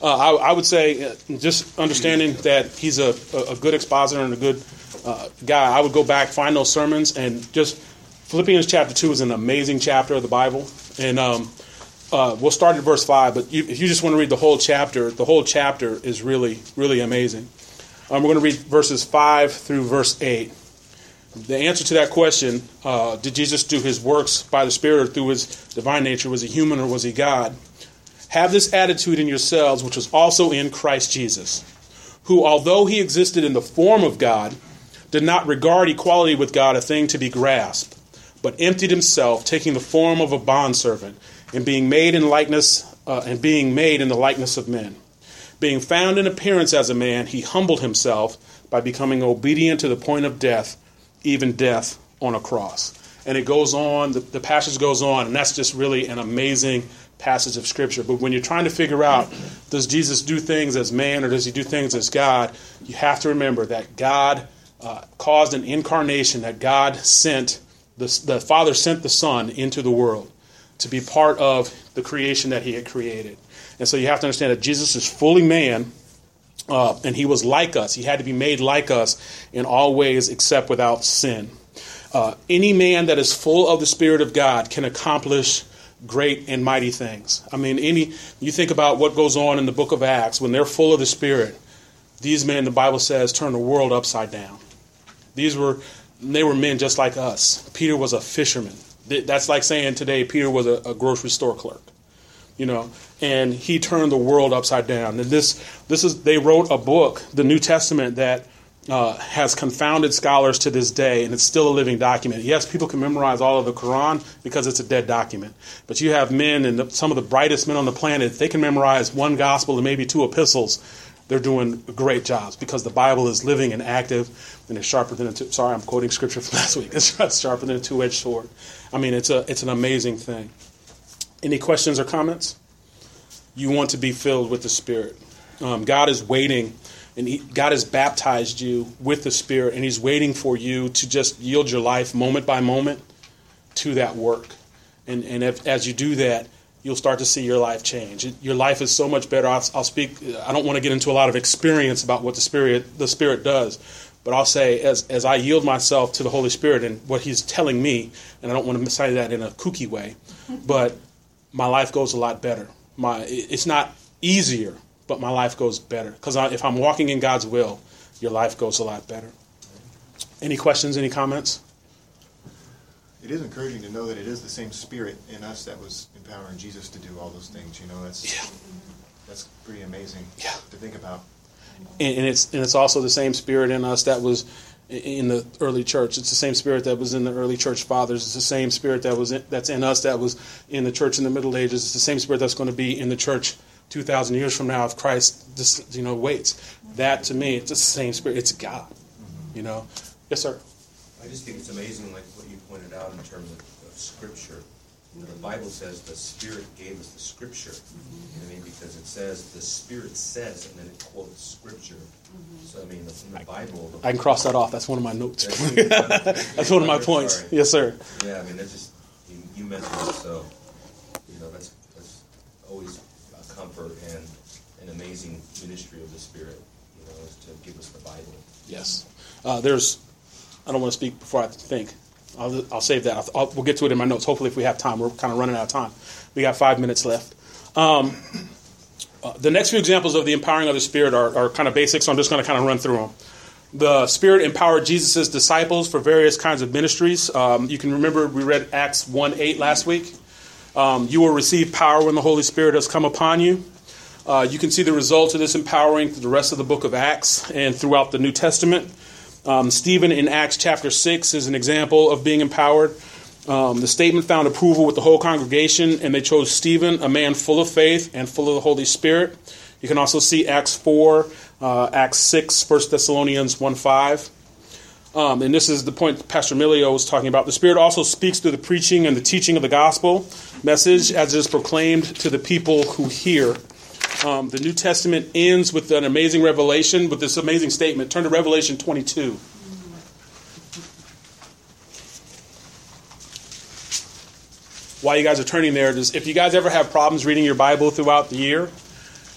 Uh, I, I would say, uh, just understanding that he's a, a good expositor and a good uh, guy, I would go back, find those sermons, and just, Philippians chapter two is an amazing chapter of the Bible. And um, uh, we'll start at verse five, but you, if you just want to read the whole chapter, the whole chapter is really, really amazing. Um, we're going to read verses five through verse eight. the answer to that question, uh, did Jesus do his works by the Spirit or through his divine nature? Was he human or was he God? Have this attitude in yourselves, which was also in Christ Jesus, who, although he existed in the form of God, did not regard equality with God a thing to be grasped, but emptied himself, taking the form of a bondservant, and being made in likeness, uh, and being made in the likeness of men. Being found in appearance as a man, he humbled himself by becoming obedient to the point of death, even death on a cross. And it goes on, the, the passage goes on, and that's just really an amazing passage of Scripture. But when you're trying to figure out, does Jesus do things as man or does he do things as God, you have to remember that God uh, caused an incarnation, that God sent, the, the Father sent the Son into the world to be part of the creation that he had created. And so you have to understand that Jesus is fully man, uh, and he was like us. He had to be made like us in all ways except without sin. Uh, any man that is full of the Spirit of God can accomplish great and mighty things. I mean, any you think about what goes on in the book of Acts. When they're full of the Spirit, these men, the Bible says, turned the world upside down. These were they were men just like us. Peter was a fisherman. That's like saying today Peter was a, a grocery store clerk. You know, and he turned the world upside down. And this, this is, they wrote a book, the New Testament, that uh, has confounded scholars to this day, and it's still a living document. Yes, people can memorize all of the Quran because it's a dead document. But you have men, and the, some of the brightest men on the planet, they can memorize one gospel and maybe two epistles. They're doing great jobs because the Bible is living and active, and it's sharper than a two, sorry, I'm quoting scripture from last week. It's sharper than a two-edged sword. I mean, it's a, it's an amazing thing. Any questions or comments? You want to be filled with the Spirit. Um, God is waiting, and he, God has baptized you with the Spirit, and he's waiting for you to just yield your life moment by moment to that work. And, and if, as you do that, you'll start to see your life change. Your life is so much better. I'll, I'll speak. I don't want to get into a lot of experience about what the Spirit the Spirit does, but I'll say as as I yield myself to the Holy Spirit and what he's telling me, and I don't want to say that in a kooky way, but my life goes a lot better. My It's not easier, but my life goes better. Because if I'm walking in God's will, your life goes a lot better. Any questions, any comments? It is encouraging to know that it is the same Spirit in us that was empowering Jesus to do all those things. You know, that's yeah. that's pretty amazing yeah. to think about. And, and it's and it's also the same Spirit in us that was in the early church. It's the same Spirit that was in the early church fathers. It's the same Spirit that was in, that's in us that was in the church in the Middle Ages. It's the same Spirit that's going to be in the church two thousand years from now if Christ just, you know, waits. That, to me, it's the same Spirit. It's God, you know. Yes, sir? I just think it's amazing, like what you pointed out in terms of, of Scripture. You know, the Bible says the Spirit gave us the Scripture. You know what I mean? Because it says the Spirit says, and then it quotes Scripture. Mm-hmm. So I mean, that's in the I, Bible. The I can cross that off. That's one of my notes. That's, one, of my, that's one of my points. Sorry. Yes, sir. Yeah, I mean, that's just you, you mentioned it, so you know that's that's always a comfort and an amazing ministry of the Spirit. You know, is to give us the Bible. Yes, uh, there's. I don't want to speak before I think. I'll, I'll save that. I'll, I'll, we'll get to it in my notes. Hopefully, if we have time, we're kind of running out of time. We got five minutes left. Um, uh, the next few examples of the empowering of the Spirit are, are kind of basic, so I'm just going to kind of run through them. The Spirit empowered Jesus' disciples for various kinds of ministries. Um, you can remember we read Acts one eight last week. Um, you will receive power when the Holy Spirit has come upon you. Uh, you can see the results of this empowering through the rest of the book of Acts and throughout the New Testament. Um, Stephen in Acts chapter six is an example of being empowered. Um, the statement found approval with the whole congregation, and they chose Stephen, a man full of faith and full of the Holy Spirit. You can also see Acts four, uh, Acts six, First Thessalonians one five. Um, and this is the point Pastor Emilio was talking about. The Spirit also speaks through the preaching and the teaching of the gospel message as it is proclaimed to the people who hear. Um, the New Testament ends with an amazing revelation, with this amazing statement. Turn to Revelation twenty-two. While you guys are turning there, does, if you guys ever have problems reading your Bible throughout the year,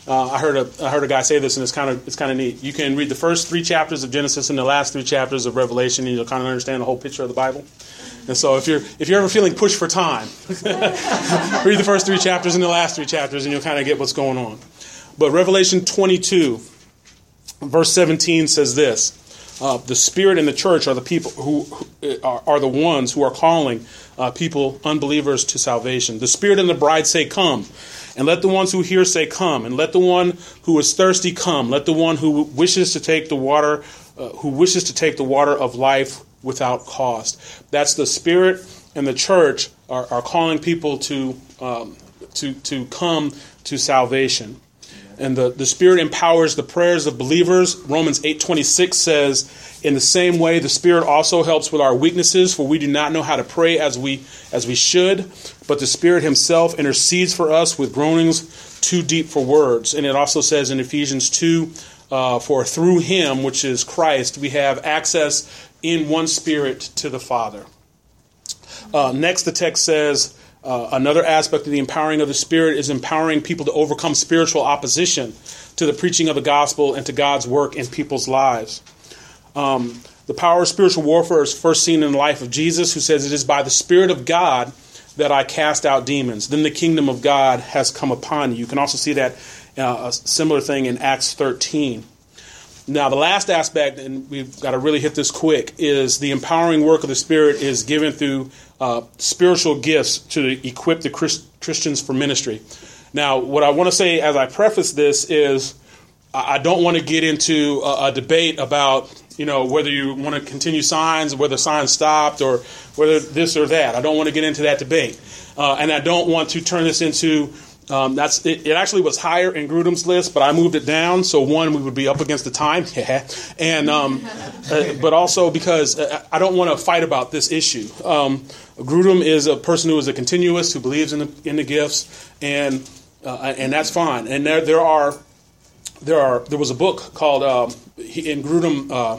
uh, I heard a I heard a guy say this, and it's kind of it's kind of neat. You can read the first three chapters of Genesis and the last three chapters of Revelation, and you'll kind of understand the whole picture of the Bible. And so if you're if you're ever feeling pushed for time, read the first three chapters and the last three chapters, and you'll kind of get what's going on. But Revelation twenty-two, verse seventeen says this, uh, the Spirit and the church are the people who, who are, are the ones who are calling uh, people, unbelievers, to salvation. The Spirit and the bride say, "Come." And let the ones who hear say, "Come." And let the one who is thirsty come. Let the one who wishes to take the water, uh, who wishes to take the water of life without cost. That's the Spirit and the church are, are calling people to um, to to come to salvation. And the, the Spirit empowers the prayers of believers. Romans eight twenty-six says, "In the same way, the Spirit also helps with our weaknesses, for we do not know how to pray as we as we should. But the Spirit himself intercedes for us with groanings too deep for words." And it also says in Ephesians two, uh, "For through him," which is Christ, "we have access in one Spirit to the Father." Uh, next, the text says, Uh, another aspect of the empowering of the Spirit is empowering people to overcome spiritual opposition to the preaching of the gospel and to God's work in people's lives. Um, the power of spiritual warfare is first seen in the life of Jesus, who says, "It is by the Spirit of God that I cast out demons. Then the kingdom of God has come upon you." You can also see that uh, a similar thing in Acts thirteen. Now, the last aspect, and we've got to really hit this quick, is the empowering work of the Spirit is given through uh, spiritual gifts to equip the Christ- Christians for ministry. Now, what I want to say as I preface this is I don't want to get into a, a debate about, you know, whether you want to continue signs, whether signs stopped, or whether this or that. I don't want to get into that debate. Uh, and I don't want to turn this into... Um, that's it, it actually was higher in Grudem's list, but I moved it down. So one, we would be up against the time. Yeah. And um, uh, but also because I don't want to fight about this issue. Um, Grudem is a person who is a continuist, who believes in the, in the gifts. And uh, and that's fine. And there there are there are there was a book called um, he, and Grudem uh,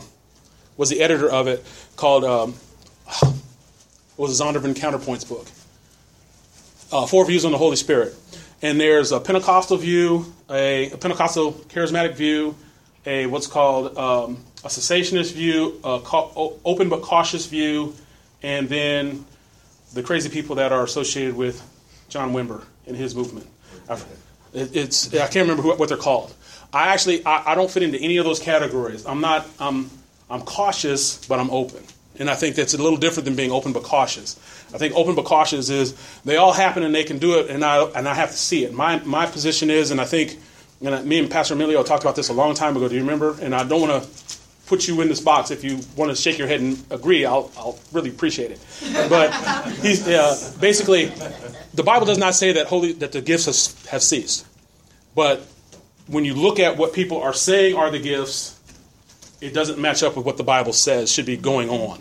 was the editor of it, called um, what was Zondervan Counterpoint's book, uh, Four Views on the Holy Spirit. And there's a Pentecostal view, a, a Pentecostal charismatic view, a what's called um, a cessationist view, a ca- open but cautious view, and then the crazy people that are associated with John Wimber and his movement. It, it's I can't remember who, what they're called. I actually I, I don't fit into any of those categories. I'm not I'm I'm cautious, but I'm open. And I think that's a little different than being open but cautious. I think open but cautious is they all happen and they can do it, and I and I have to see it. My my position is, and I think, and I, me and Pastor Emilio talked about this a long time ago. Do you remember? And I don't want to put you in this box. If you want to shake your head and agree, I'll I'll really appreciate it. But he's uh, basically, the Bible does not say that holy that the gifts has, have ceased. But when you look at what people are saying are the gifts, it doesn't match up with what the Bible says should be going on.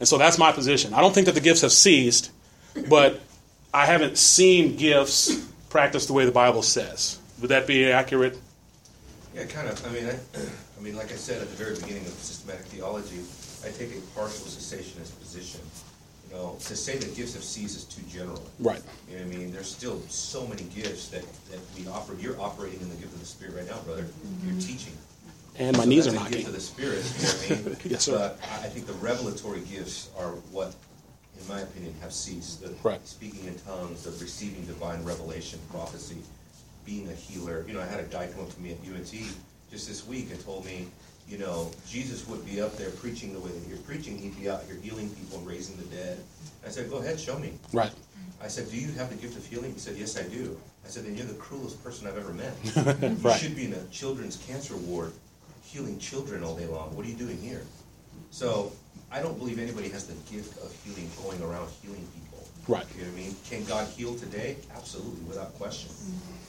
And so that's my position. I don't think that the gifts have ceased, but I haven't seen gifts practiced the way the Bible says. Would that be accurate? Yeah, kind of. I mean, I, I mean, like I said at the very beginning of systematic theology, I take a partial cessationist position. You know, to say that gifts have ceased is too general. Right. You know what I mean? There's still so many gifts that, that we offer. You're operating in the gift of the Spirit right now, brother. Mm-hmm. You're teaching. And my so knees are knocking. Gift of the Spirit, you know what I mean? Yes, sir. But I think the revelatory gifts are what, in my opinion, have ceased. The right. Speaking in tongues, the receiving divine revelation, prophecy, being a healer. You know, I had a guy come up to me at U N T just this week and told me, you know, Jesus would be up there preaching the way that you're preaching. He'd be out here healing people and raising the dead. I said, "Go ahead, show me." Right. I said, "Do you have the gift of healing?" He said, "Yes, I do." I said, "Then you're the cruelest person I've ever met. Right. You should be in a children's cancer ward, healing children all day long. What are you doing here?" So I don't believe anybody has the gift of healing, going around healing people. Right. You know what I mean? Can God heal today? Absolutely, without question.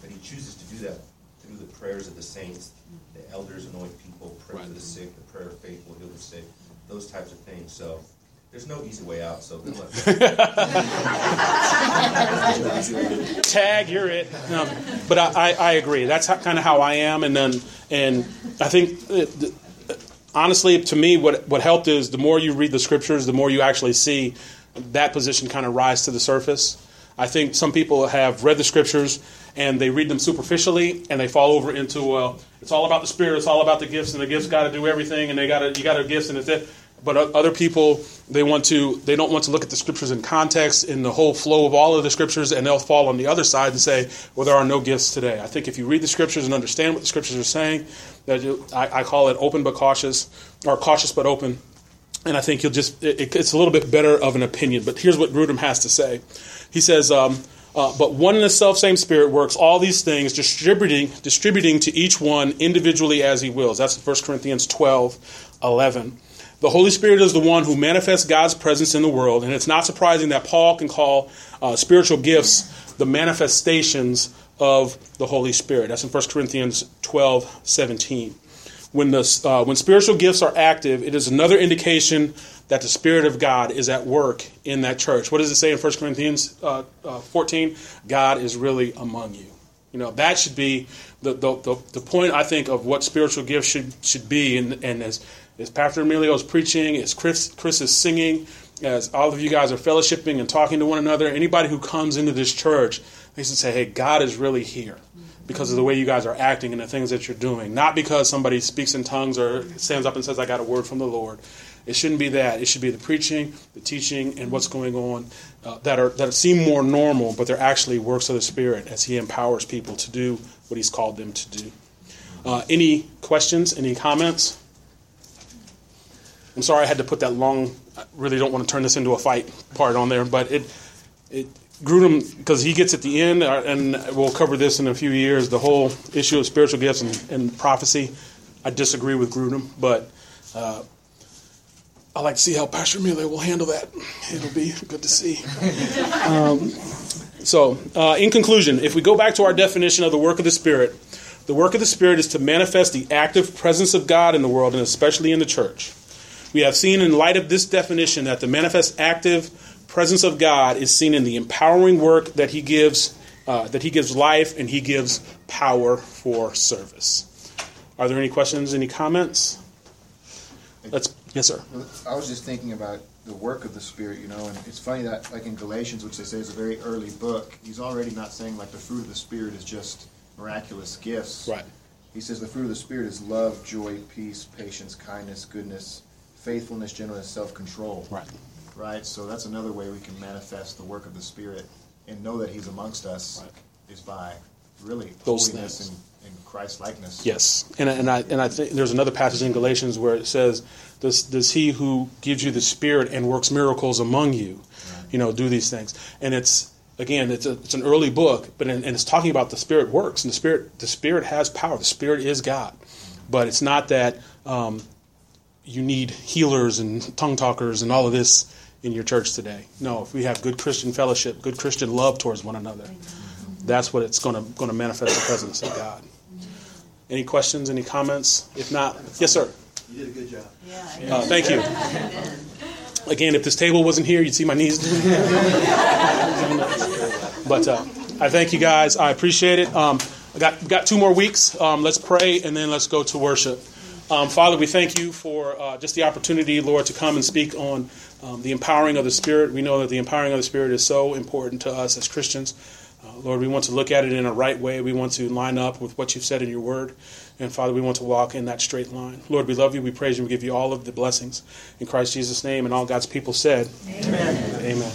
But he chooses to do that through the prayers of the saints, the elders anoint people, pray right. for the sick, the prayer of faith will heal the sick, those types of things. So there's no easy way out, so good luck. Tag, you're it. No, but I, I, I agree. That's how, kind of how I am. And then, and I think, it, honestly, to me, what, what helped is the more you read the scriptures, the more you actually see that position kind of rise to the surface. I think some people have read the scriptures and they read them superficially and they fall over into, well, it's all about the Spirit, it's all about the gifts, and the gifts got to do everything, and they got to you got to gifts, and it's it. But other people, they want to they don't want to look at the scriptures in context, in the whole flow of all of the scriptures, and they'll fall on the other side and say, well, there are no gifts today. I think if you read the scriptures and understand what the scriptures are saying, that you, I, I call it open but cautious, or cautious but open. And I think you'll just it, it's a little bit better of an opinion. But here's what Grudem has to say. He says, um, uh, but one in the selfsame Spirit works all these things, distributing distributing to each one individually as he wills. That's First Corinthians twelve eleven. The Holy Spirit is the one who manifests God's presence in the world, and it's not surprising that Paul can call uh, spiritual gifts the manifestations of the Holy Spirit. That's in First Corinthians twelve seventeen. When, the, uh, when spiritual gifts are active, it is another indication that the Spirit of God is at work in that church. What does it say in First Corinthians fourteen? God is really among you. You know, that should be the, the, the, the point, I think, of what spiritual gifts should, should be, and, and as As Pastor Emilio is preaching, as Chris, Chris is singing, as all of you guys are fellowshipping and talking to one another, anybody who comes into this church, they should say, hey, God is really here because of the way you guys are acting and the things that you're doing. Not because somebody speaks in tongues or stands up and says, I got a word from the Lord. It shouldn't be that. It should be the preaching, the teaching, and what's going on uh, that are that seem more normal, but they're actually works of the Spirit as He empowers people to do what He's called them to do. Uh, any questions? Any comments? I'm sorry I had to put that long, I really don't want to turn this into a fight part on there, but it, it Grudem, because he gets at the end, and we'll cover this in a few years, the whole issue of spiritual gifts and, and prophecy. I disagree with Grudem, but uh, I like to see how Pastor Miller will handle that. It'll be good to see. um, so, uh, in conclusion, if we go back to our definition of the work of the Spirit, the work of the Spirit is to manifest the active presence of God in the world, and especially in the church. We have seen in light of this definition that the manifest active presence of God is seen in the empowering work that He gives, uh, that He gives life and He gives power for service. Are there any questions, any comments? Let's, yes, sir. I was just thinking about the work of the Spirit, you know, and it's funny that, like in Galatians, which they say is a very early book, he's already not saying like the fruit of the Spirit is just miraculous gifts. Right. He says the fruit of the Spirit is love, joy, peace, patience, kindness, goodness, faithfulness, gentleness, self-control. Right. Right? So that's another way we can manifest the work of the Spirit and know that He's amongst us, right, is by really those holiness and, and Christ-likeness. Yes. And, and I and I think there's another passage in Galatians where it says, does, does He who gives you the Spirit and works miracles among you, right, you know, do these things? And it's, again, it's, a, it's an early book, but in, and it's talking about the Spirit works, and the Spirit, the Spirit has power. The Spirit is God. But it's not that... Um, you need healers and tongue talkers and all of this in your church today. No, if we have good Christian fellowship, good Christian love towards one another, that's what it's going to going to manifest the presence of God. Any questions, any comments? If not, yes, sir. You did a good job. Uh, thank you. Again, if this table wasn't here, you'd see my knees. But uh, I thank you guys. I appreciate it. Um, I got, got two more weeks. Um, let's pray, and then let's go to worship. Um, Father, we thank you for uh, just the opportunity, Lord, to come and speak on um, the empowering of the Spirit. We know that the empowering of the Spirit is so important to us as Christians. Uh, Lord, we want to look at it in a right way. We want to line up with what you've said in your word. And Father, we want to walk in that straight line. Lord, we love you. We praise you. We give you all of the blessings. In Christ Jesus' name, and all God's people said, amen. Amen. Amen.